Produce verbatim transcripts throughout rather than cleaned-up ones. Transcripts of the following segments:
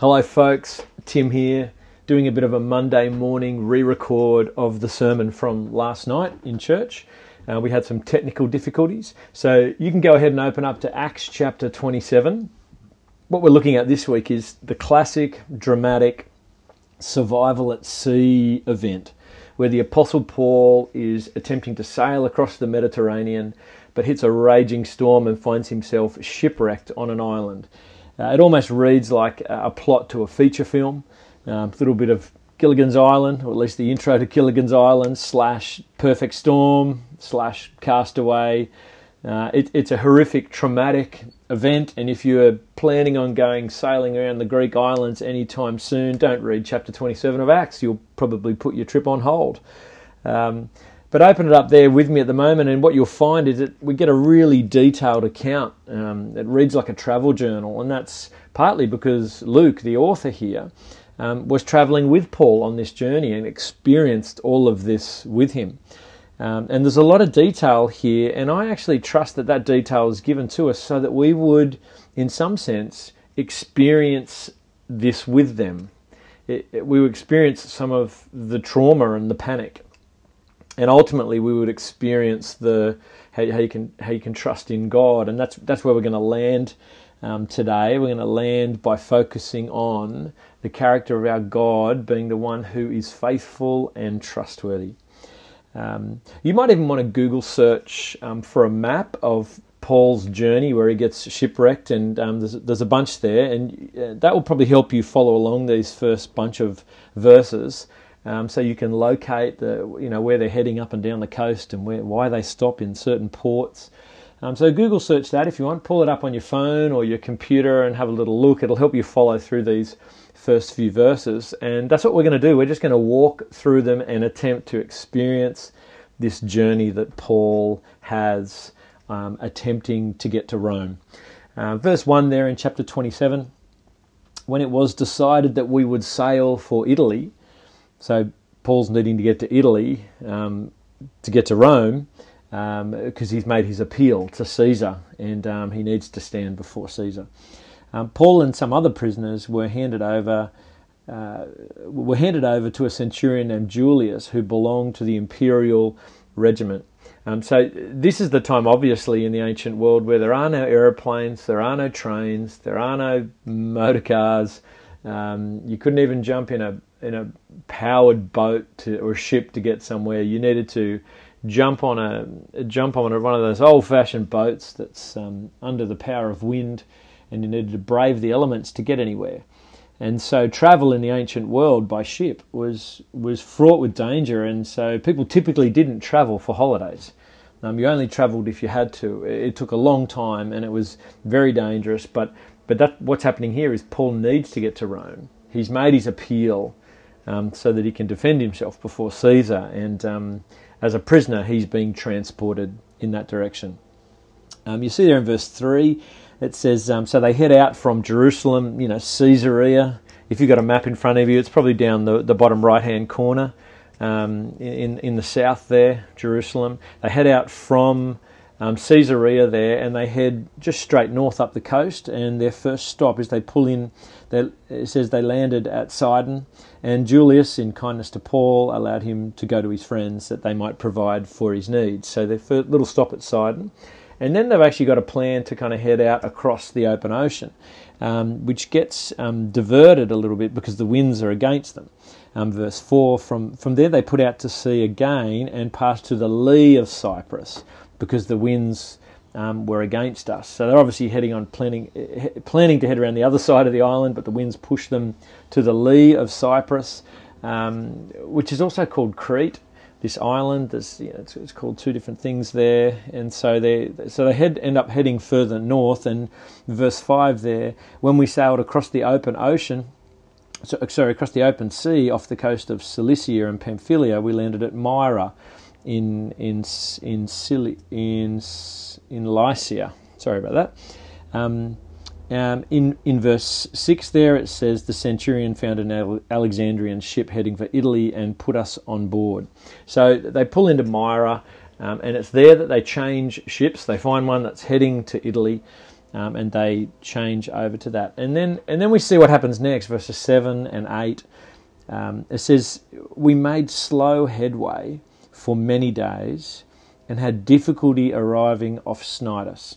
Hello folks, Tim here, doing a bit of a Monday morning re-record of the sermon from last night in church. Uh, we had some technical difficulties, so you can go ahead and open up to Acts chapter twenty-seven. What we're looking at this week is the classic, dramatic survival at sea event, where the Apostle Paul is attempting to sail across the Mediterranean, but hits a raging storm and finds himself shipwrecked on an island. Uh, it almost reads like a plot to a feature film, a um, little bit of Gilligan's Island, or at least the intro to Gilligan's Island, slash Perfect Storm, slash Castaway. Uh, it, it's a horrific, traumatic event, and if you're planning on going sailing around the Greek islands anytime soon, don't read chapter twenty-seven of Acts. You'll probably put your trip on hold. Um, But open it up there with me at the moment, and what you'll find is that we get a really detailed account. Um, it reads like a travel journal, and that's partly because Luke, the author here, um, was traveling with Paul on this journey and experienced all of this with him. Um, and there's a lot of detail here, and I actually trust that that detail is given to us so that we would, in some sense, experience this with them. It, it, we would experience some of the trauma and the panic. And ultimately, we would experience the how you can how you can trust in God, and that's that's where we're going to land um, today. We're going to land by focusing on the character of our God being the one who is faithful and trustworthy. Um, you might even want to Google search um, for a map of Paul's journey where he gets shipwrecked, and um, there's there's a bunch there, and that will probably help you follow along these first bunch of verses. Um, so you can locate the, you know, where they're heading up and down the coast and where, why they stop in certain ports. Um, so Google search that if you want. Pull it up on your phone or your computer and have a little look. It'll help you follow through these first few verses. And that's what we're going to do. We're just going to walk through them and attempt to experience this journey that Paul has um, attempting to get to Rome. Uh, verse one there in chapter twenty-seven. When it was decided that we would sail for Italy... So Paul's needing to get to Italy, um, to get to Rome, um, because he's made his appeal to Caesar, and um, he needs to stand before Caesar. Um, Paul and some other prisoners were handed over uh, were handed over to a centurion named Julius, who belonged to the imperial regiment. Um, so this is the time, obviously, in the ancient world where there are no aeroplanes, there are no trains, there are no motor cars. Um, you couldn't even jump in a in a powered boat to, or a ship to get somewhere. You needed to jump on a jump on one of those old-fashioned boats that's um, under the power of wind, and you needed to brave the elements to get anywhere. And so travel in the ancient world by ship was was fraught with danger, and so people typically didn't travel for holidays. Um, you only travelled if you had to. It took a long time, and it was very dangerous, but But that, what's happening here is Paul needs to get to Rome. He's made his appeal um, so that he can defend himself before Caesar. And um, as a prisoner, he's being transported in that direction. Um, you see there in verse three, it says, um, so they head out from Jerusalem, you know, Caesarea. If you've got a map in front of you, it's probably down the, the bottom right-hand corner um, in, in the south there, Jerusalem. They head out from Um, Caesarea there, and they head just straight north up the coast, and their first stop is they pull in, they, it says they landed at Sidon, and Julius, in kindness to Paul, allowed him to go to his friends that they might provide for his needs. So their first little stop at Sidon, and then they've actually got a plan to kind of head out across the open ocean, um, which gets um, diverted a little bit because the winds are against them. Um, verse four, from, from there they put out to sea again and passed to the lee of Cyprus, because the winds um, were against us. So they're obviously heading on planning planning to head around the other side of the island, but the winds push them to the lee of Cyprus, um, which is also called Crete. This island, this, you know, it's, it's called two different things there, and so they so they head end up heading further north. And verse five there, when we sailed across the open ocean, so, sorry, across the open sea off the coast of Cilicia and Pamphylia, we landed at Myra. In in in Cili, in in Lycia, sorry about that. Um, um, in in verse six, there it says the centurion found an Alexandrian ship heading for Italy and put us on board. So they pull into Myra, um, and it's there that they change ships. They find one that's heading to Italy, um, and they change over to that. And then and then we see what happens next, verses seven and eight. Um, it says, we made slow headway for many days and had difficulty arriving off Cnidus.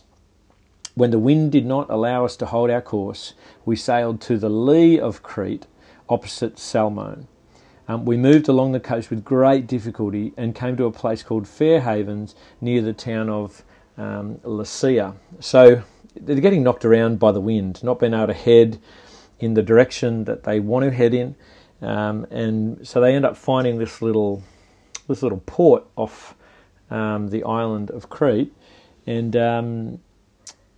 When the wind did not allow us to hold our course, we sailed to the lee of Crete, opposite Salmone. Um, we moved along the coast with great difficulty and came to a place called Fairhavens, near the town of um, Lycia. So they're getting knocked around by the wind, not being able to head in the direction that they want to head in. Um, and so they end up finding this little this little port off um, the island of Crete, and um,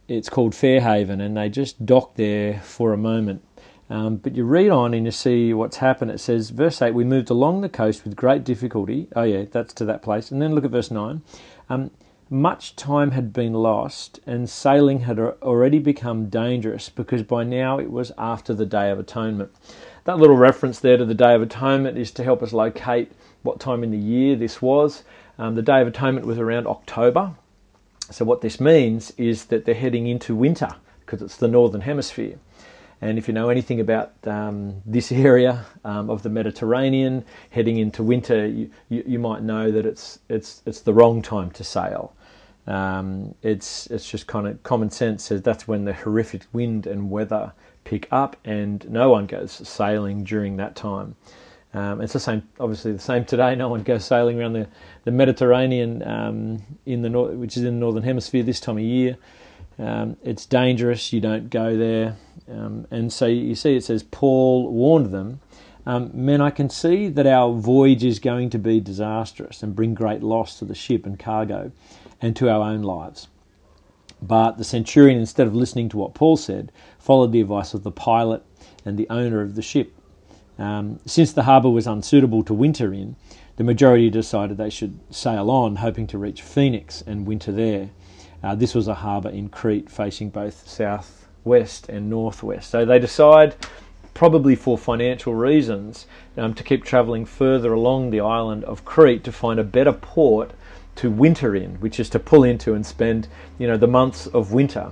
it's called Fairhaven, and they just dock there for a moment. Um, but you read on and you see what's happened. It says, verse eight, we moved along the coast with great difficulty. Oh yeah, that's to that place. And then look at verse nine. Um, much time had been lost, and sailing had already become dangerous because by now it was after the Day of Atonement. That little reference there to the Day of Atonement is to help us locate what time in the year this was. Um, the Day of Atonement was around October. So what this means is that they're heading into winter because it's the Northern Hemisphere. And if you know anything about um, this area um, of the Mediterranean, heading into winter, you, you, you might know that it's it's it's the wrong time to sail. Um, it's it's just kind of common sense, says that's when the horrific wind and weather pick up, and no one goes sailing during that time. Um, it's the same, obviously the same today. No one goes sailing around the the Mediterranean, um, in the nor- which is in the Northern Hemisphere, this time of year. Um, it's dangerous. You don't go there. Um, and so you see, it says Paul warned them, um, men, I can see that our voyage is going to be disastrous and bring great loss to the ship and cargo, and to our own lives. But the centurion, instead of listening to what Paul said, followed the advice of the pilot and the owner of the ship. Um, since the harbour was unsuitable to winter in, the majority decided they should sail on, hoping to reach Phoenix and winter there. Uh, this was a harbour in Crete facing both south-west and north-west. So they decide, probably for financial reasons, um, to keep travelling further along the island of Crete to find a better port to winter in, which is to pull into and spend, you know, the months of winter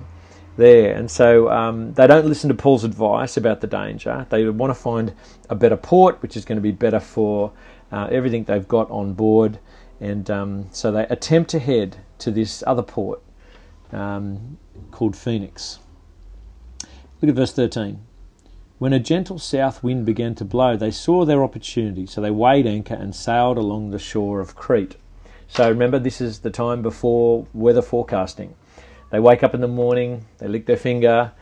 there. And so um, they don't listen to Paul's advice about the danger. They want to find a better port, which is going to be better for uh, everything they've got on board. And um, so they attempt to head to this other port um, called Phoenix. Look at verse thirteen. When a gentle south wind began to blow, they saw their opportunity, so they weighed anchor and sailed along the shore of Crete. So remember, this is the time before weather forecasting. They wake up in the morning, they lick their finger,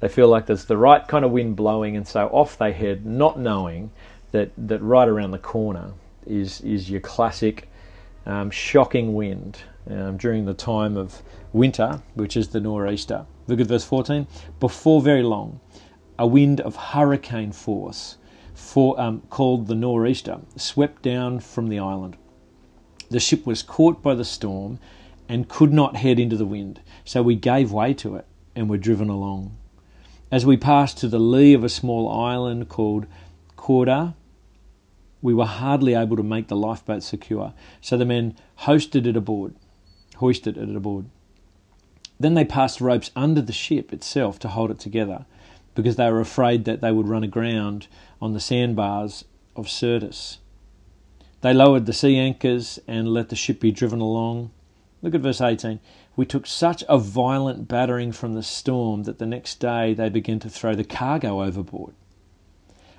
they feel like there's the right kind of wind blowing, and so off they head, not knowing that, that right around the corner is, is your classic um, shocking wind um, during the time of winter, which is the nor'easter. Look at verse fourteen. Before very long, a wind of hurricane force for, um, called the nor'easter swept down from the island. The ship was caught by the storm and could not head into the wind, so we gave way to it and were driven along. As we passed to the lee of a small island called Corda, we were hardly able to make the lifeboat secure, so the men hoisted it aboard. Hoisted it aboard. Then they passed ropes under the ship itself to hold it together, because they were afraid that they would run aground on the sandbars of Sirtis. They lowered the sea anchors and let the ship be driven along. Look at verse eighteen. We took such a violent battering from the storm that the next day they began to throw the cargo overboard.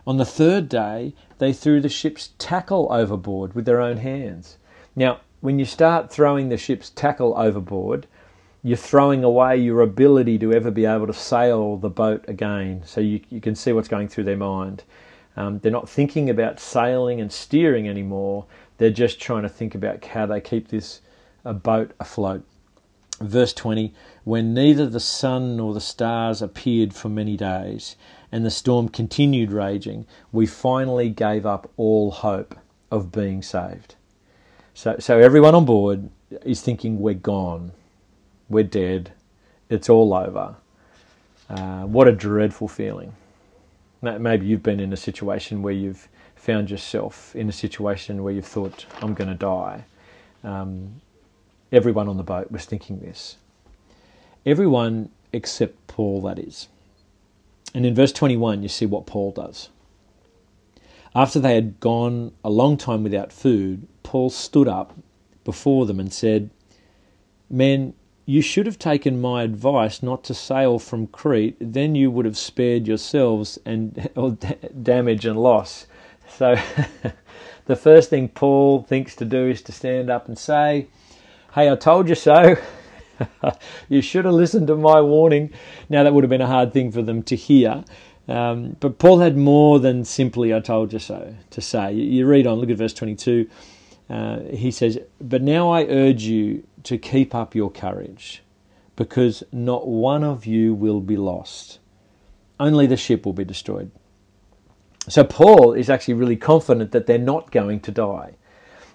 On the third day, they threw the ship's tackle overboard with their own hands. Now, when you start throwing the ship's tackle overboard, you're throwing away your ability to ever be able to sail the boat again. So you, you can see what's going through their mind. Um, they're not thinking about sailing and steering anymore. They're just trying to think about how they keep this a boat afloat. Verse twenty, when neither the sun nor the stars appeared for many days, and the storm continued raging, we finally gave up all hope of being saved. So, so everyone on board is thinking, we're gone, we're dead, it's all over. Uh, what a dreadful feeling. Maybe you've been in a situation where you've found yourself in a situation where you've thought, I'm going to die. Um, everyone on the boat was thinking this. Everyone except Paul, that is. And in verse twenty-one, you see what Paul does. After they had gone a long time without food, Paul stood up before them and said, "Men, you should have taken my advice not to sail from Crete, then you would have spared yourselves and or d- damage and loss." So the first thing Paul thinks to do is to stand up and say, "Hey, I told you so. You should have listened to my warning." Now, that would have been a hard thing for them to hear. Um, but Paul had more than simply "I told you so" to say. You read on, look at verse twenty-two. Uh, he says, "But now I urge you to keep up your courage, because not one of you will be lost. Only the ship will be destroyed." So Paul is actually really confident that they're not going to die.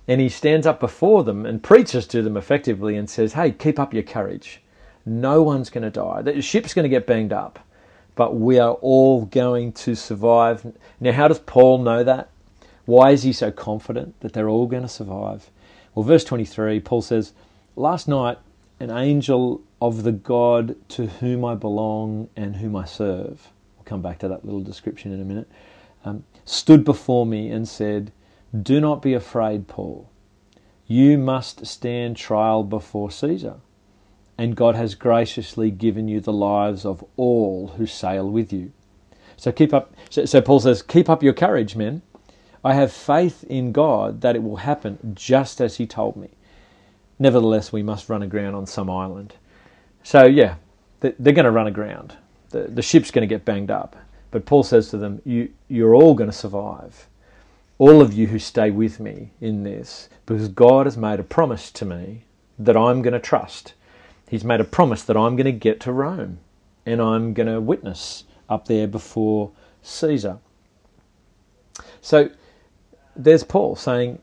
And he stands up before them and preaches to them effectively and says, "Hey, keep up your courage. No one's going to die. The ship's going to get banged up, but we are all going to survive." Now, how does Paul know that? Why is he so confident that they're all going to survive? Well, verse twenty-three, Paul says, "Last night, an angel of the God to whom I belong and whom I serve," we'll come back to that little description in a minute, um, "stood before me and said, 'Do not be afraid, Paul. You must stand trial before Caesar, and God has graciously given you the lives of all who sail with you.'" So keep up. So, so Paul says, "Keep up your courage, men. I have faith in God that it will happen just as he told me. Nevertheless, we must run aground on some island." So yeah, they're going to run aground. The, the ship's going to get banged up. But Paul says to them, you, you're all going to survive. All of you who stay with me in this, because God has made a promise to me that I'm going to trust. He's made a promise that I'm going to get to Rome and I'm going to witness up there before Caesar. So there's Paul saying,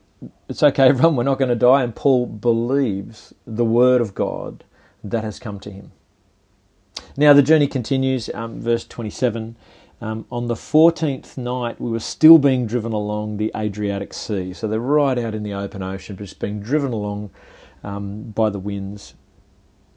"It's okay, everyone, we're not going to die." And Paul believes the word of God that has come to him. Now the journey continues, um, verse twenty-seven. Um, "on the fourteenth night, we were still being driven along the Adriatic Sea." So they're right out in the open ocean, just being driven along um, by the winds.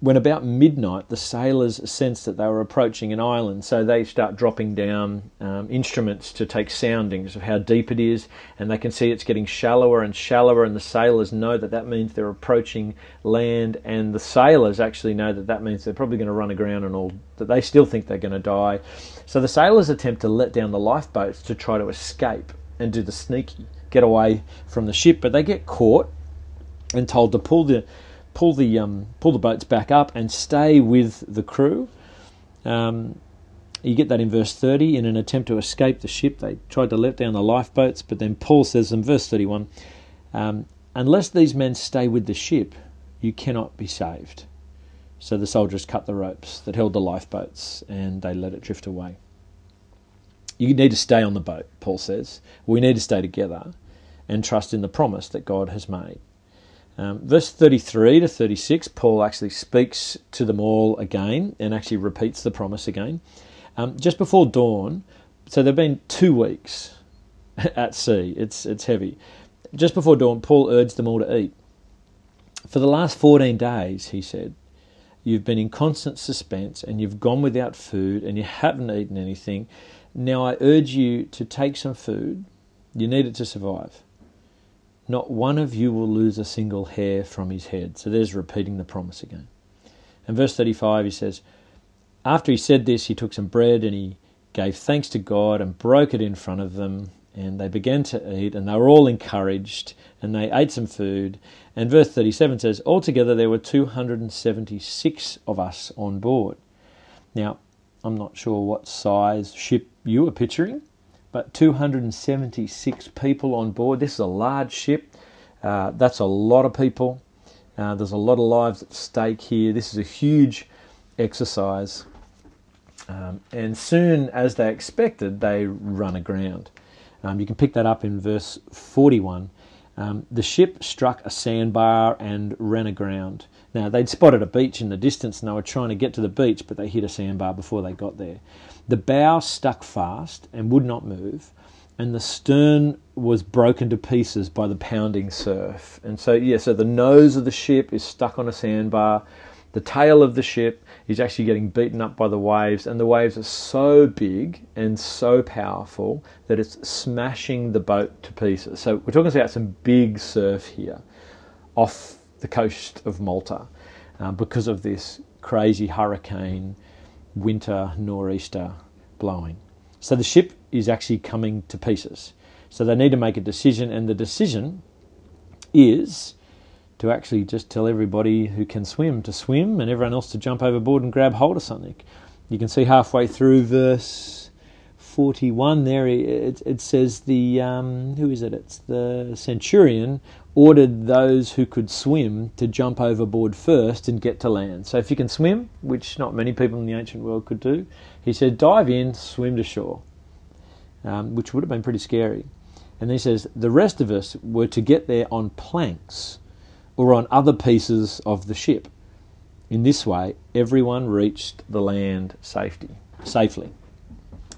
"When about midnight, the sailors sensed that they were approaching an island, so they start dropping down um, instruments to take soundings of how deep it is, and they can see it's getting shallower and shallower, and the sailors know that that means they're approaching land, and the sailors actually know that that means they're probably going to run aground and all, that they still think they're going to die. So the sailors attempt to let down the lifeboats to try to escape and do the sneaky, get away from the ship, but they get caught and told to pull the... pull the um, pull the boats back up and stay with the crew. Um, you get that in verse thirty. "In an attempt to escape the ship, they tried to let down the lifeboats," but then Paul says in verse thirty-one, um, "unless these men stay with the ship, you cannot be saved." So the soldiers cut the ropes that held the lifeboats and they let it drift away. You need to stay on the boat, Paul says. We need to stay together and trust in the promise that God has made. Um, verse thirty-three to thirty-six, Paul actually speaks to them all again and actually repeats the promise again. Um, just before dawn, so they've been two weeks at sea. It's it's heavy. Just before dawn, Paul urged them all to eat. "For the last fourteen days," he said, "you've been in constant suspense and you've gone without food and you haven't eaten anything. Now I urge you to take some food. You need it to survive. Not one of you will lose a single hair from his head." So there's repeating the promise again. And verse thirty-five, he says, "After he said this, he took some bread and he gave thanks to God and broke it in front of them. And they began to eat and they were all encouraged and they ate some food." And verse thirty-seven says, "Altogether there were two hundred seventy-six of us on board." Now, I'm not sure what size ship you were picturing, but two hundred seventy-six people on board. This is a large ship. Uh, that's a lot of people. Uh, there's a lot of lives at stake here. This is a huge exercise. Um, and soon, as they expected, they run aground. Um, you can pick that up in verse forty-one. Um, "the ship struck a sandbar and ran aground." Now, they'd spotted a beach in the distance and they were trying to get to the beach, but they hit a sandbar before they got there. "The bow stuck fast and would not move, and the stern was broken to pieces by the pounding surf." And so, yeah, so the nose of the ship is stuck on a sandbar. The tail of the ship He's actually getting beaten up by the waves, and the waves are so big and so powerful that it's smashing the boat to pieces. So we're talking about some big surf here off the coast of Malta uh, because of this crazy hurricane, winter nor'easter blowing. So the ship is actually coming to pieces. So they need to make a decision, and the decision is to actually just tell everybody who can swim to swim and everyone else to jump overboard and grab hold of something. You can see halfway through verse forty-one there, it, it says the, um, who is it? It's the centurion ordered those who could swim to jump overboard first and get to land. So if you can swim, which not many people in the ancient world could do, he said, dive in, swim to shore, um, which would have been pretty scary. And then he says, the rest of us were to get there on planks or on other pieces of the ship. In this way, everyone reached the land safety, safely.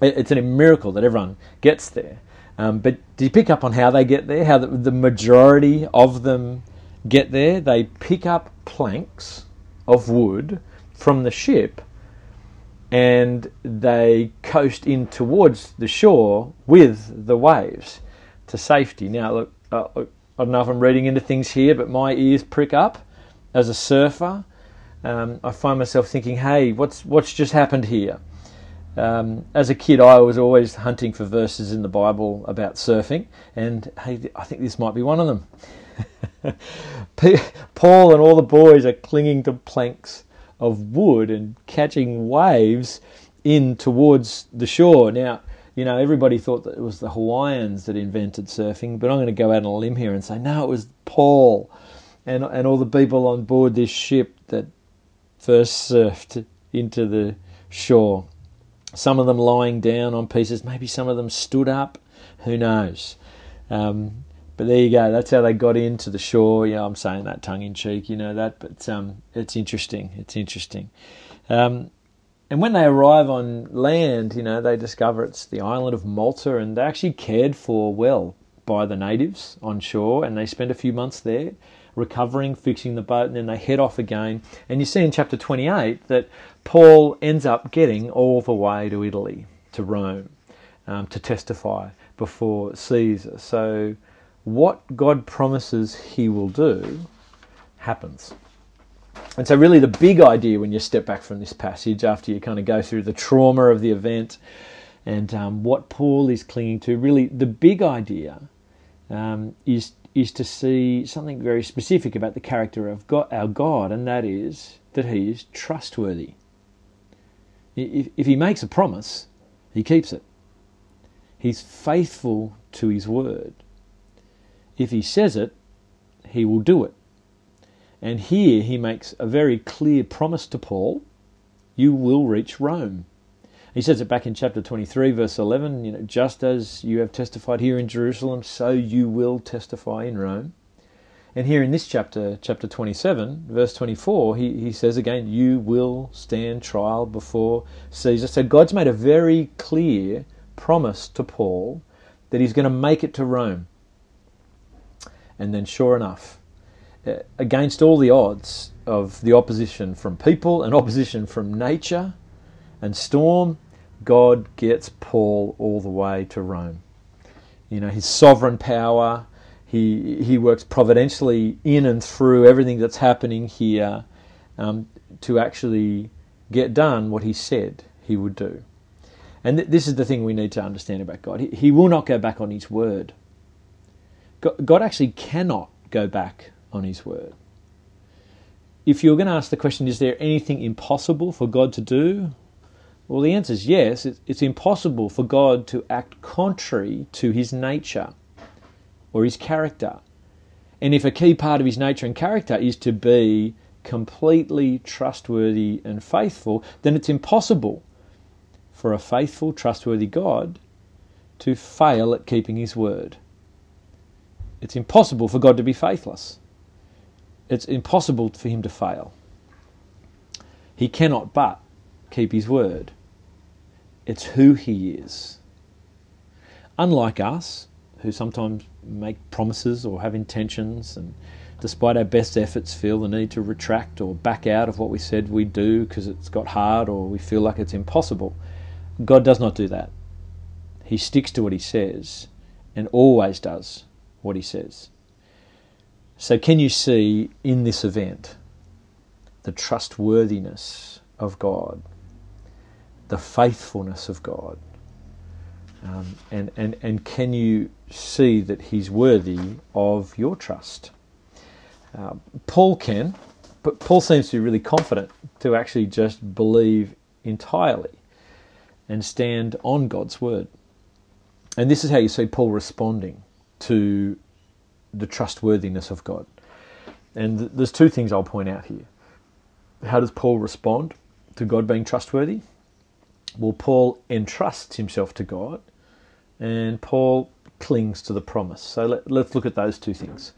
It's a miracle that everyone gets there. Um, but do you pick up on how they get there? How the, the majority of them get there? They pick up planks of wood from the ship and they coast in towards the shore with the waves to safety. Now, look, uh, look I don't know if I'm reading into things here, but my ears prick up as a surfer. Um, I find myself thinking, hey, what's what's just happened here? Um, as a kid, I was always hunting for verses in the Bible about surfing, and hey, I think this might be one of them. Paul and all the boys are clinging to planks of wood and catching waves in towards the shore. Now, you know, everybody thought that it was the Hawaiians that invented surfing, but I'm going to go out on a limb here and say, no, it was Paul and and all the people on board this ship that first surfed into the shore. Some of them lying down on pieces, maybe some of them stood up, who knows. Um, but there you go, that's how they got into the shore. Yeah, I'm saying that tongue-in-cheek, you know that, but um, it's interesting, it's interesting. Um And when they arrive on land, you know, they discover it's the island of Malta, and they're actually cared for well by the natives on shore, and they spend a few months there recovering, fixing the boat, and then they head off again. And you see in chapter twenty-eight that Paul ends up getting all the way to Italy, to Rome, um, to testify before Caesar. So what God promises he will do happens. And so really the big idea when you step back from this passage, after you kind of go through the trauma of the event and um, what Paul is clinging to, really the big idea um, is is to see something very specific about the character of God, our God, and that is that he is trustworthy. If, if he makes a promise, he keeps it. He's faithful to his word. If he says it, he will do it. And here he makes a very clear promise to Paul, you will reach Rome. He says it back in chapter twenty-three, verse eleven, you know, just as you have testified here in Jerusalem, so you will testify in Rome. And here in this chapter, chapter twenty-seven, verse twenty-four, he, he says again, you will stand trial before Caesar. So God's made a very clear promise to Paul that he's going to make it to Rome. And then sure enough, against all the odds of the opposition from people and opposition from nature and storm, God gets Paul all the way to Rome. You know, his sovereign power, he he works providentially in and through everything that's happening here um, to actually get done what he said he would do. And th- this is the thing we need to understand about God. He, he will not go back on his word. God, God actually cannot go back on his word. If you're going to ask the question, is there anything impossible for God to do? Well, the answer is yes. It's impossible for God to act contrary to his nature or his character. And if a key part of his nature and character is to be completely trustworthy and faithful, then it's impossible for a faithful, trustworthy God to fail at keeping his word. It's impossible for God to be faithless. It's impossible for him to fail. He cannot but keep his word. It's who he is. Unlike us, who sometimes make promises or have intentions and despite our best efforts, feel the need to retract or back out of what we said we'd do because it's got hard or we feel like it's impossible. God does not do that. He sticks to what he says and always does what he says. So can you see in this event the trustworthiness of God, the faithfulness of God? Um, and, and, and can you see that he's worthy of your trust? Uh, Paul can, but Paul seems to be really confident to actually just believe entirely and stand on God's word. And this is how you see Paul responding to the trustworthiness of God. And th- there's two things I'll point out here. How does Paul respond to God being trustworthy? Well, Paul entrusts himself to God, and Paul clings to the promise. So let, let's look at those two things.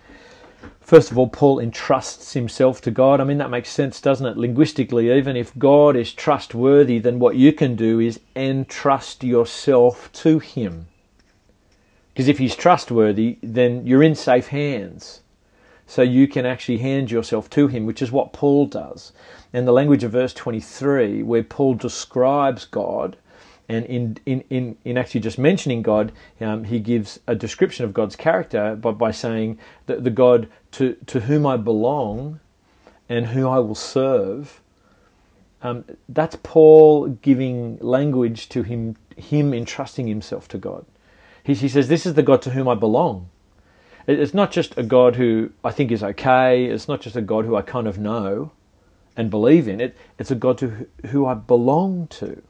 First of all, Paul entrusts himself to God. I mean, that makes sense, doesn't it? Linguistically, even if God is trustworthy, then what you can do is entrust yourself to him. Because if he's trustworthy, then you're in safe hands. So you can actually hand yourself to him, which is what Paul does. And the language of verse twenty-three, where Paul describes God, and in in, in, in actually just mentioning God, um, he gives a description of God's character by, by saying that the God to, to whom I belong and who I will serve, um, that's Paul giving language to him, him entrusting himself to God. He, he says, this is the God to whom I belong. It's not just a God who I think is okay. It's not just a God who I kind of know and believe in. It, it's a God to who I belong to.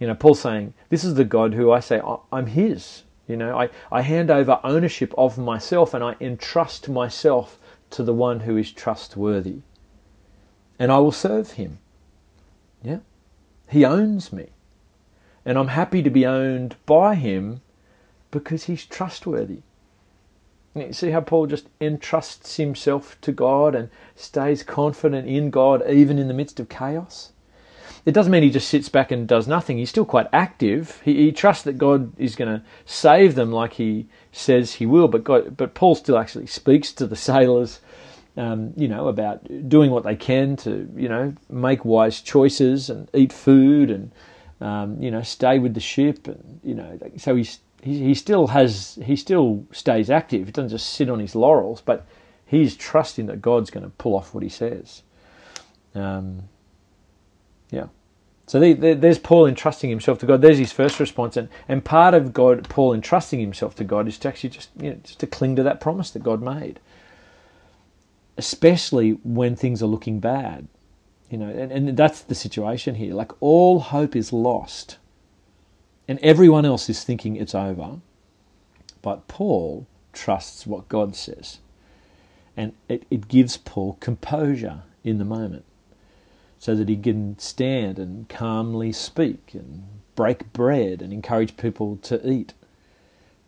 You know, Paul's saying, this is the God who I say, I'm his. You know, I, I hand over ownership of myself and I entrust myself to the one who is trustworthy. And I will serve him. Yeah? He owns me. And I'm happy to be owned by him because he's trustworthy. You see how Paul just entrusts himself to God and stays confident in God even in the midst of chaos? It doesn't mean he just sits back and does nothing. He's still quite active. He, he trusts that God is going to save them like he says he will, but God, but Paul still actually speaks to the sailors, um, you know, about doing what they can to, you know, make wise choices and eat food and, um, you know, stay with the ship. And, you know, so he's He, he still has, he still stays active. He doesn't just sit on his laurels, but he's trusting that God's going to pull off what he says. Um, yeah. So the, the, there's Paul entrusting himself to God. There's his first response, and, and part of God, Paul entrusting himself to God, is to actually just you know, just to cling to that promise that God made, especially when things are looking bad. You know, and, and that's the situation here. Like all hope is lost. And everyone else is thinking it's over. But Paul trusts what God says. And it, it gives Paul composure in the moment so that he can stand and calmly speak and break bread and encourage people to eat.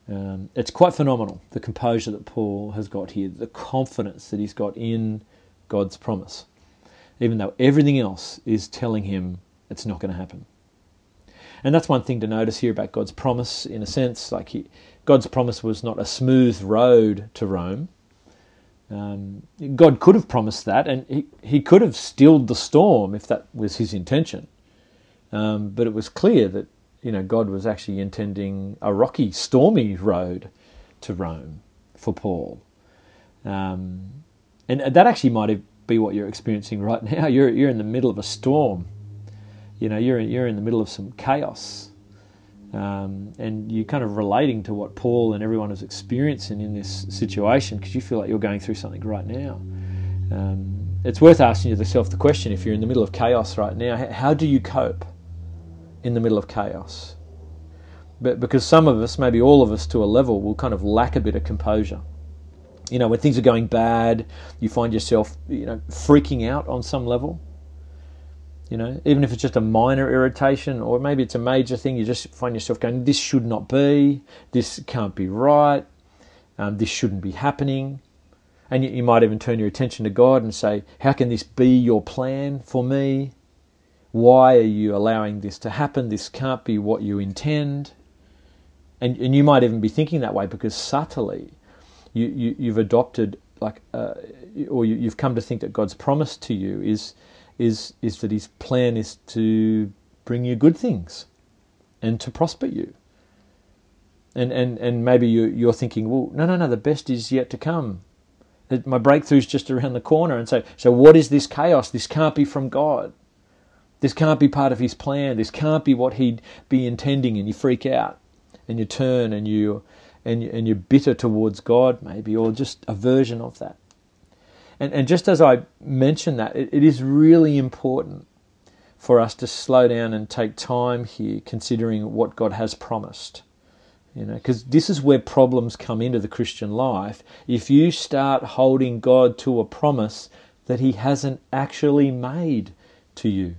Um, it's quite phenomenal, the composure that Paul has got here, the confidence that he's got in God's promise, even though everything else is telling him it's not going to happen. And that's one thing to notice here about God's promise, in a sense. Like he, God's promise was not a smooth road to Rome. Um, God could have promised that, and he, he could have stilled the storm if that was his intention. Um, but it was clear that you know God was actually intending a rocky, stormy road to Rome for Paul. Um, and that actually might be what you're experiencing right now. You're you're in the middle of a storm. You know, you're in, you're in the middle of some chaos, um, and you're kind of relating to what Paul and everyone is experiencing in this situation because you feel like you're going through something right now. Um, it's worth asking yourself the question, if you're in the middle of chaos right now, how do you cope in the middle of chaos? But because some of us, maybe all of us to a level, will kind of lack a bit of composure. You know, when things are going bad, you find yourself, you know, freaking out on some level. You know, even if it's just a minor irritation or maybe it's a major thing, you just find yourself going, this should not be, this can't be right, um, this shouldn't be happening. And you, you might even turn your attention to God and say, how can this be your plan for me? Why are you allowing this to happen? This can't be what you intend. And and you might even be thinking that way because subtly you, you, you've adopted like, uh, or you, you've come to think that God's promise to you is is is that His plan is to bring you good things and to prosper you. And and and maybe you you're thinking, well, no, no, no, the best is yet to come. My breakthrough's just around the corner. And so, so what is this chaos? This can't be from God. This can't be part of His plan. This can't be what He'd be intending. And you freak out, and you turn, and you and you, and you're bitter towards God, maybe, or just a version of that. And and just as I mentioned that, it, it is really important for us to slow down and take time here, considering what God has promised. You know, because this is where problems come into the Christian life. If you start holding God to a promise that He hasn't actually made to you,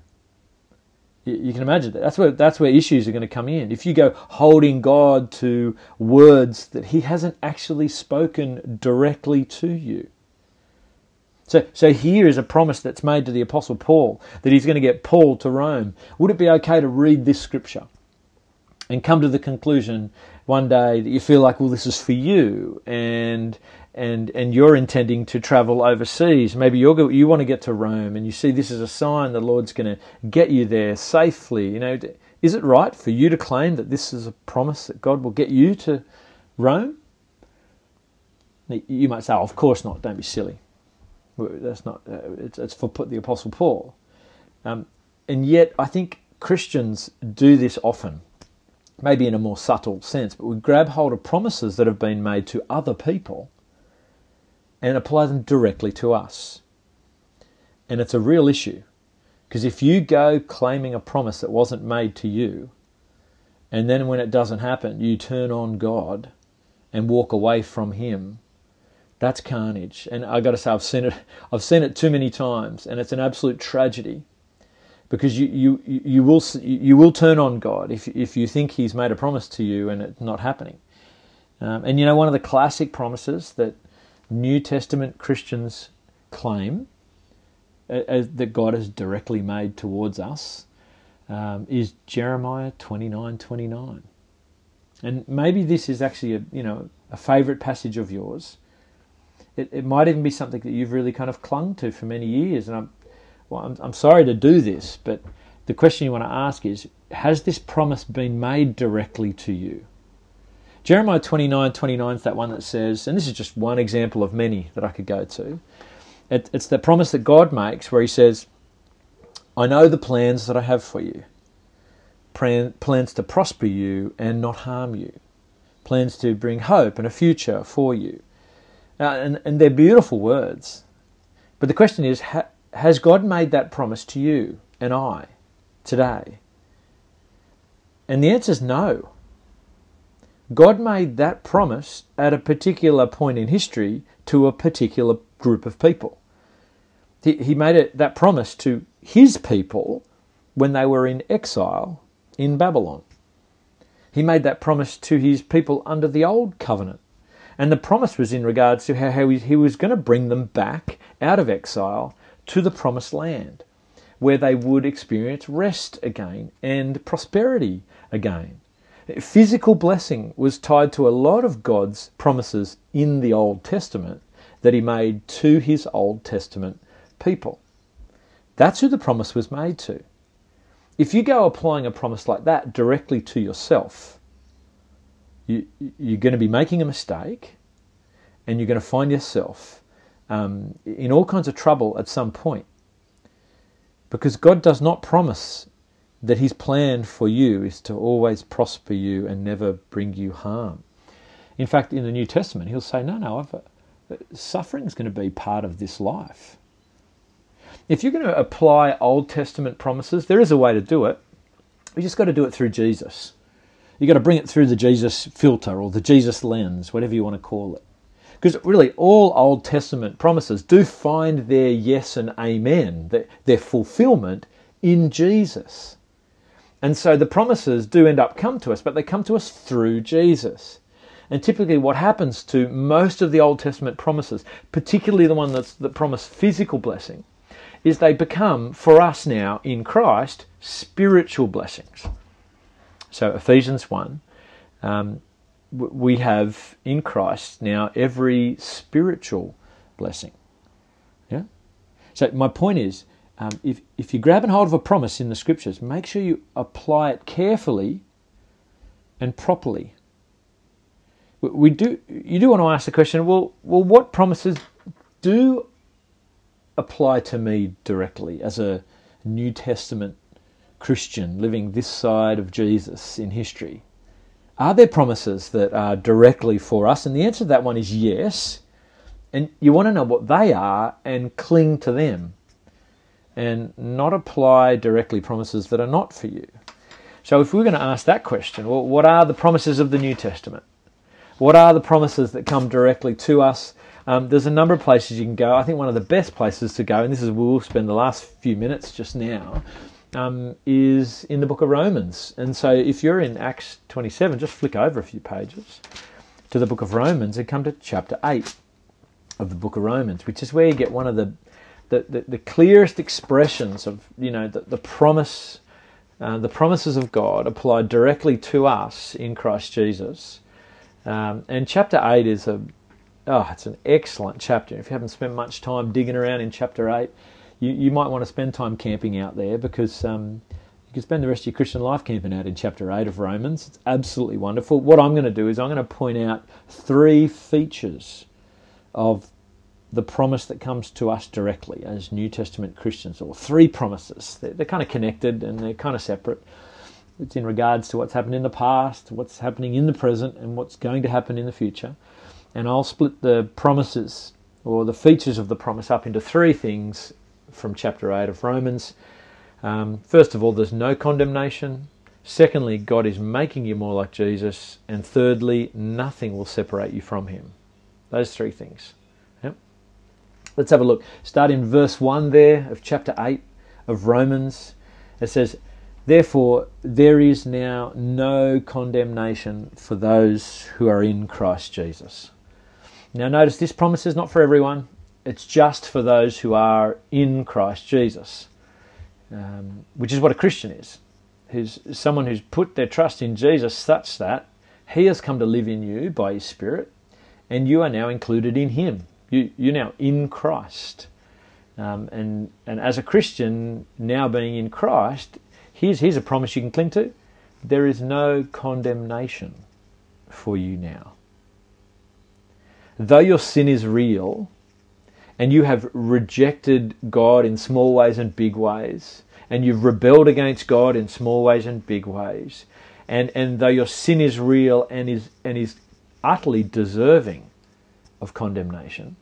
you can imagine that. That's where that's where issues are going to come in. If you go holding God to words that He hasn't actually spoken directly to you. So, so here is a promise that's made to the Apostle Paul that he's going to get Paul to Rome. Would it be okay to read this scripture and come to the conclusion one day that you feel like, well, this is for you, and and and you're intending to travel overseas? Maybe you're you want to get to Rome, and you see this is a sign the Lord's going to get you there safely. You know, is it right for you to claim that this is a promise that God will get you to Rome? You might say, oh, of course not. Don't be silly. That's not. It's, it's for the Apostle Paul, um, and yet I think Christians do this often. Maybe in a more subtle sense, but we grab hold of promises that have been made to other people and apply them directly to us. And it's a real issue, because if you go claiming a promise that wasn't made to you, and then when it doesn't happen, you turn on God and walk away from Him, that's carnage. And I got to say, I've seen it. I've seen it too many times, and it's an absolute tragedy. Because you, you, you will you will turn on God if if you think He's made a promise to you and it's not happening. Um, and you know, one of the classic promises that New Testament Christians claim uh, as, that God has directly made towards us um, is Jeremiah twenty-nine twenty-nine. And maybe this is actually a you know a favourite passage of yours. It it might even be something that you've really kind of clung to for many years, and I'm. Well, I'm, I'm sorry to do this, but the question you want to ask is, has this promise been made directly to you? Jeremiah twenty-nine twenty-nine is that one that says, and this is just one example of many that I could go to, it, it's the promise that God makes where He says, I know the plans that I have for you, plan, plans to prosper you and not harm you, plans to bring hope and a future for you. Uh, and, and they're beautiful words. But the question is, ha- has God made that promise to you and I today? And the answer is no. God made that promise at a particular point in history to a particular group of people. He, he made it, that promise to His people when they were in exile in Babylon. He made that promise to His people under the old covenant. And the promise was in regards to how, how he, he was going to bring them back out of exile to the promised land, where they would experience rest again and prosperity again. Physical blessing was tied to a lot of God's promises in the Old Testament that He made to His Old Testament people. That's who the promise was made to. If you go applying a promise like that directly to yourself, you, you're going to be making a mistake, and you're going to find yourself Um, in all kinds of trouble at some point, because God does not promise that His plan for you is to always prosper you and never bring you harm. In fact, in the New Testament, He'll say, no, no, I've, suffering's going to be part of this life. If you're going to apply Old Testament promises, there is a way to do it. You just got to do it through Jesus. You've got to bring it through the Jesus filter or the Jesus lens, whatever you want to call it. Because really, all Old Testament promises do find their yes and amen, their, their fulfillment in Jesus. And so the promises do end up come to us, but they come to us through Jesus. And typically what happens to most of the Old Testament promises, particularly the one that's, that promise physical blessing, is they become, for us now in Christ, spiritual blessings. So Ephesians one, um, we have in Christ now every spiritual blessing. Yeah. So my point is, um, if if you're grabbing hold of a promise in the scriptures, make sure you apply it carefully and properly. We, we do. You do want to ask the question, well, well, what promises do apply to me directly as a New Testament Christian living this side of Jesus in history? Are there promises that are directly for us? And the answer to that one is yes. And you want to know what they are and cling to them and not apply directly promises that are not for you. So if we're going to ask that question, well, what are the promises of the New Testament? What are the promises that come directly to us? Um, there's a number of places you can go. I think one of the best places to go, and this is where we'll spend the last few minutes just now, Um, is in the book of Romans. And so if you're in Acts twenty-seven, just flick over a few pages to the book of Romans and come to chapter eight of the book of Romans, which is where you get one of the the, the, the clearest expressions of, you know, the, the promise, uh, the promises of God applied directly to us in Christ Jesus. Um, and chapter eight is a, oh, it's an excellent chapter. If you haven't spent much time digging around in chapter eight, You, you might want to spend time camping out there, because um, you can spend the rest of your Christian life camping out in chapter eight of Romans. It's absolutely wonderful. What I'm going to do is I'm going to point out three features of the promise that comes to us directly as New Testament Christians, or three promises. They're, they're kind of connected and they're kind of separate. It's in regards to what's happened in the past, what's happening in the present, and what's going to happen in the future. And I'll split the promises or the features of the promise up into three things from chapter eight of Romans. Um, first of all, there's no condemnation. Secondly, God is making you more like Jesus. And thirdly, nothing will separate you from him. Those three things. Yep. Let's have a look. Start in verse one there of chapter eight of Romans. It says, "Therefore, there is now no condemnation for those who are in Christ Jesus." Now notice, this promise is not for everyone. It's just for those who are in Christ Jesus, um, which is what a Christian is. Who's someone who's put their trust in Jesus such that he has come to live in you by his Spirit, and you are now included in him. You, you're now in Christ. Um, and, and as a Christian, now being in Christ, here's, here's a promise you can cling to. There is no condemnation for you now. Though your sin is real, and you have rejected God in small ways and big ways, and you've rebelled against God in small ways and big ways, and, and though your sin is real and is, and is utterly deserving of condemnation,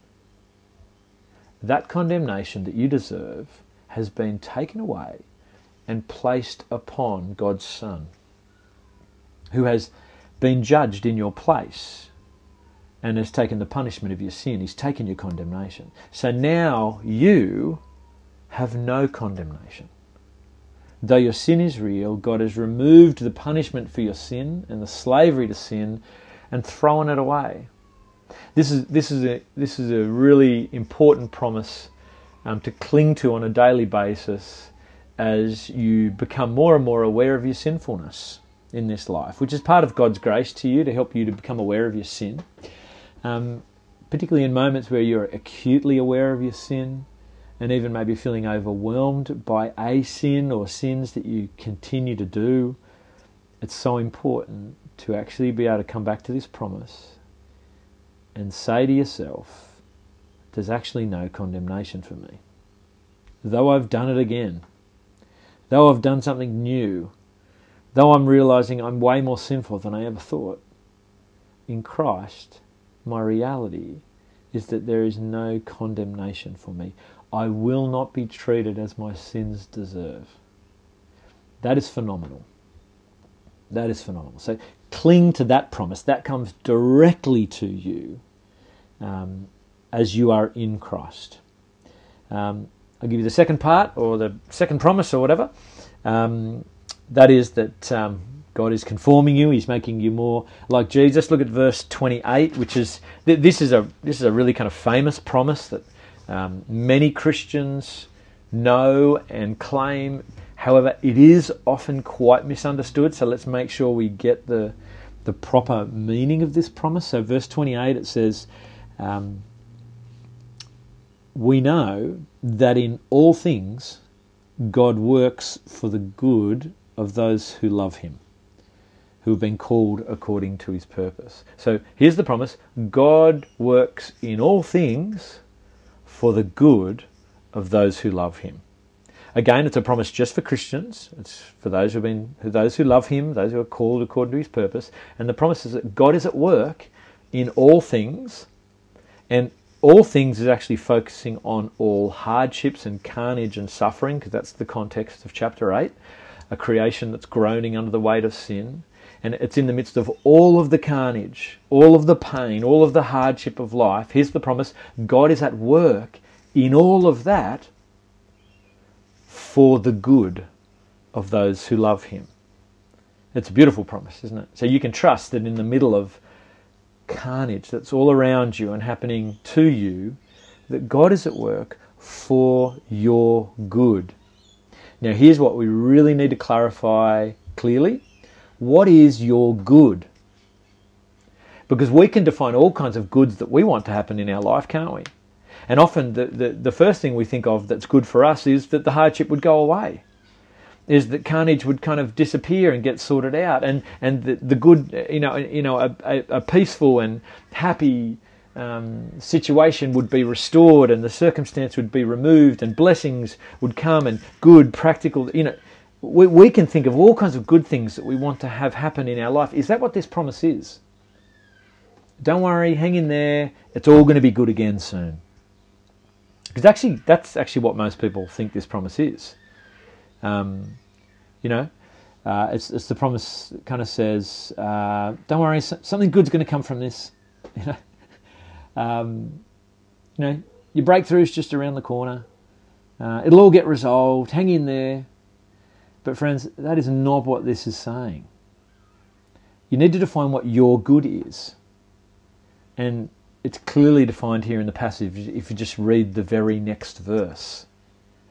that condemnation that you deserve has been taken away and placed upon God's Son, who has been judged in your place and has taken the punishment of your sin. He's taken your condemnation. So now you have no condemnation. Though your sin is real, God has removed the punishment for your sin and the slavery to sin and thrown it away. This is, this is, a, this is a really important promise um, to cling to on a daily basis as you become more and more aware of your sinfulness in this life, which is part of God's grace to you to help you to become aware of your sin. Um, particularly in moments where you're acutely aware of your sin and even maybe feeling overwhelmed by a sin or sins that you continue to do, it's so important to actually be able to come back to this promise and say to yourself, there's actually no condemnation for me. Though I've done it again, though I've done something new, though I'm realizing I'm way more sinful than I ever thought, in Christ, my reality is that there is no condemnation for me. I will not be treated as my sins deserve. That is phenomenal. That is phenomenal. So cling to that promise. That comes directly to you um, as you are in Christ. Um, I'll give you the second part, or the second promise, or whatever. Um, that is that... Um, God is conforming you. He's making you more like Jesus. Look at verse twenty-eight, which is th- this is a this is a really kind of famous promise that um, many Christians know and claim. However, it is often quite misunderstood. So let's make sure we get the the proper meaning of this promise. So verse twenty-eight, it says, um, we know that in all things God works for the good of those who love him, who have been called according to his purpose. So here's the promise. God works in all things for the good of those who love him. Again, it's a promise just for Christians. It's for those who've been, those who love him, those who are called according to his purpose. And the promise is that God is at work in all things, and all things is actually focusing on all hardships and carnage and suffering, because that's the context of chapter eight, a creation that's groaning under the weight of sin. And it's in the midst of all of the carnage, all of the pain, all of the hardship of life. Here's the promise. God is at work in all of that for the good of those who love him. It's a beautiful promise, isn't it? So you can trust that in the middle of carnage that's all around you and happening to you, that God is at work for your good. Now, here's what we really need to clarify clearly. What is your good? Because we can define all kinds of goods that we want to happen in our life, can't we? And often the, the, the first thing we think of that's good for us is that the hardship would go away, is that carnage would kind of disappear and get sorted out, and, and the, the good, you know, you know, a, a, a peaceful and happy um, situation would be restored, and the circumstance would be removed, and blessings would come, and good, practical, you know, we, we can think of all kinds of good things that we want to have happen in our life. Is that what this promise is? Don't worry, hang in there, it's all going to be good again soon. Because actually, that's actually what most people think this promise is. Um, you know, uh, it's, it's the promise that kind of says, uh, don't worry, something good's going to come from this. You know, um, you know, your breakthrough's just around the corner. Uh, it'll all get resolved. Hang in there. But friends, that is not what this is saying. You need to define what your good is. And it's clearly defined here in the passage if you just read the very next verse.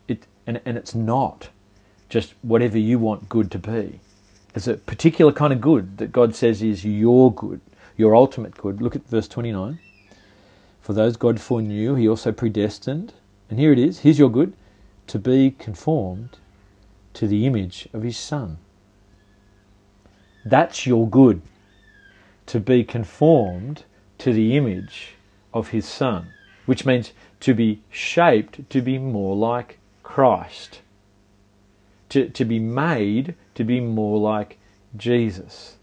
It and, and it's not just whatever you want good to be. It's a particular kind of good that God says is your good, your ultimate good. Look at verse twenty-nine. For those God foreknew, he also predestined. And here it is. Here's your good. To be conformed to the image of his Son. That's your good. To be conformed to the image of his Son, which means to be shaped to be more like Christ, to, to be made to be more like Jesus.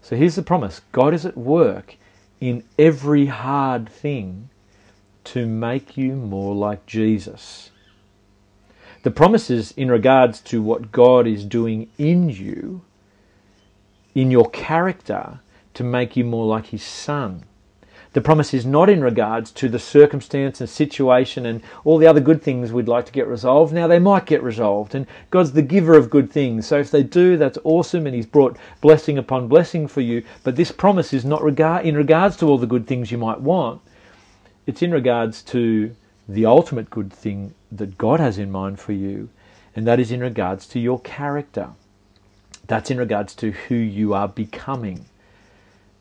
So here's the promise. God is at work in every hard thing to make you more like Jesus. The promises in regards to what God is doing in you, in your character, to make you more like his Son. The promise is not in regards to the circumstance and situation and all the other good things we'd like to get resolved. Now, they might get resolved, and God's the giver of good things. So if they do, that's awesome, and he's brought blessing upon blessing for you. But this promise is not regard in regards to all the good things you might want. It's in regards to the ultimate good thing that God has in mind for you, and that is in regards to your character. That's in regards to who you are becoming.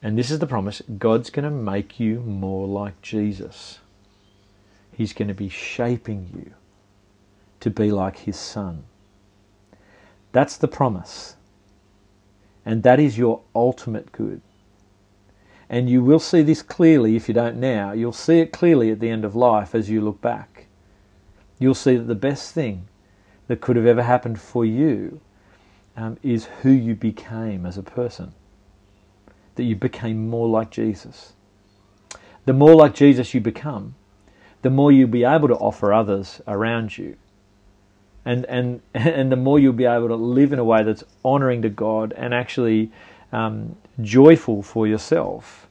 And this is the promise. God's going to make you more like Jesus. He's going to be shaping you to be like his Son. That's the promise. And that is your ultimate good. And you will see this clearly if you don't now. You'll see it clearly at the end of life as you look back. You'll see that the best thing that could have ever happened for you um, is who you became as a person. That you became more like Jesus. The more like Jesus you become, the more you'll be able to offer others around you. And and and the more you'll be able to live in a way that's honouring to God and actually um, joyful for yourself.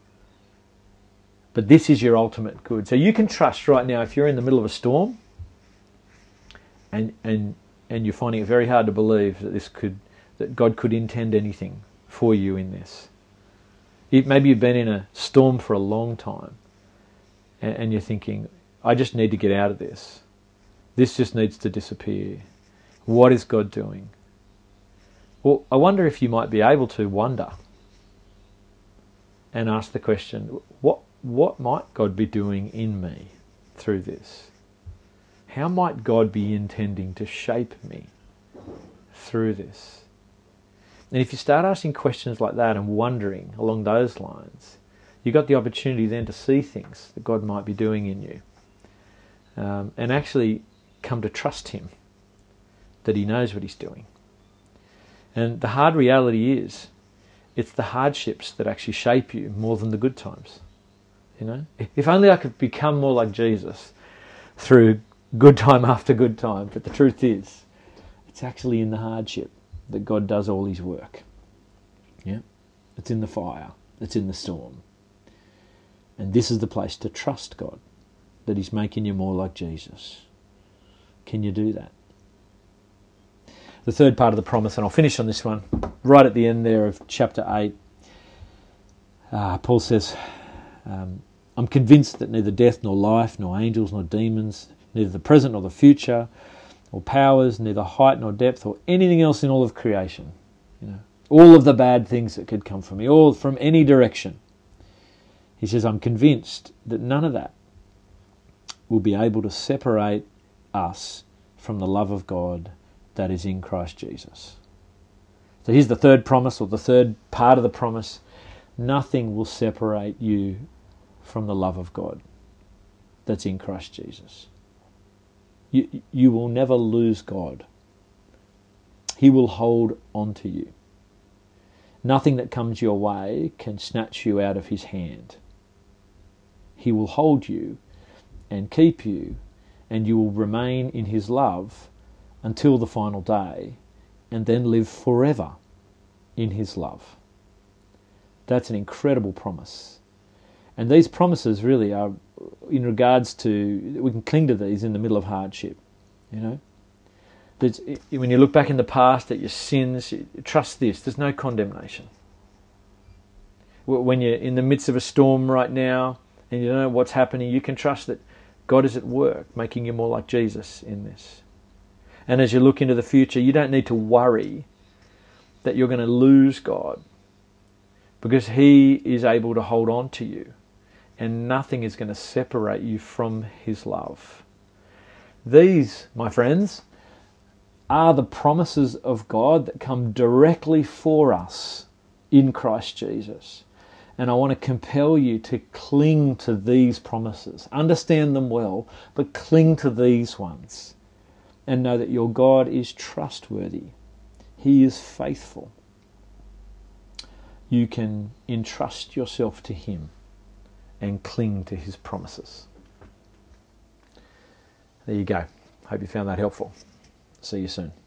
But this is your ultimate good. So you can trust right now, if you're in the middle of a storm and and and you're finding it very hard to believe that this could that God could intend anything for you in this. Maybe you've been in a storm for a long time and you're thinking, I just need to get out of this. This just needs to disappear. What is God doing? Well, I wonder if you might be able to wonder and ask the question, what, what might God be doing in me through this? How might God be intending to shape me through this? And if you start asking questions like that and wondering along those lines, you've got the opportunity then to see things that God might be doing in you. Um, and actually come to trust Him, that He knows what He's doing. And the hard reality is, it's the hardships that actually shape you more than the good times. You know, if only I could become more like Jesus through good time after good time. But the truth is, it's actually in the hardship that God does all His work. Yeah, it's in the fire. It's in the storm. And this is the place to trust God, that He's making you more like Jesus. Can you do that? The third part of the promise, and I'll finish on this one, right at the end there of chapter eight, uh, Paul says, um, I'm convinced that neither death nor life, nor angels nor demons, neither the present nor the future, or powers, neither height nor depth, or anything else in all of creation, you know, all of the bad things that could come from me, all from any direction. He says, I'm convinced that none of that will be able to separate us from the love of God that is in Christ Jesus. So here's the third promise, or the third part of the promise. Nothing will separate you from the love of God that's in Christ Jesus. You, you will never lose God. He will hold on to you. Nothing that comes your way can snatch you out of His hand. He will hold you and keep you, and you will remain in His love until the final day, and then live forever in His love. That's an incredible promise. And these promises really are, in regards to, we can cling to these in the middle of hardship. You know, there's, when you look back in the past at your sins, trust this, there's no condemnation. When you're in the midst of a storm right now, and you don't know what's happening, you can trust that God is at work, making you more like Jesus in this. And as you look into the future, you don't need to worry that you're going to lose God, because He is able to hold on to you, and nothing is going to separate you from His love. These, my friends, are the promises of God that come directly for us in Christ Jesus. And I want to compel you to cling to these promises. Understand them well, but cling to these ones. And know that your God is trustworthy. He is faithful. You can entrust yourself to Him and cling to His promises. There you go. Hope you found that helpful. See you soon.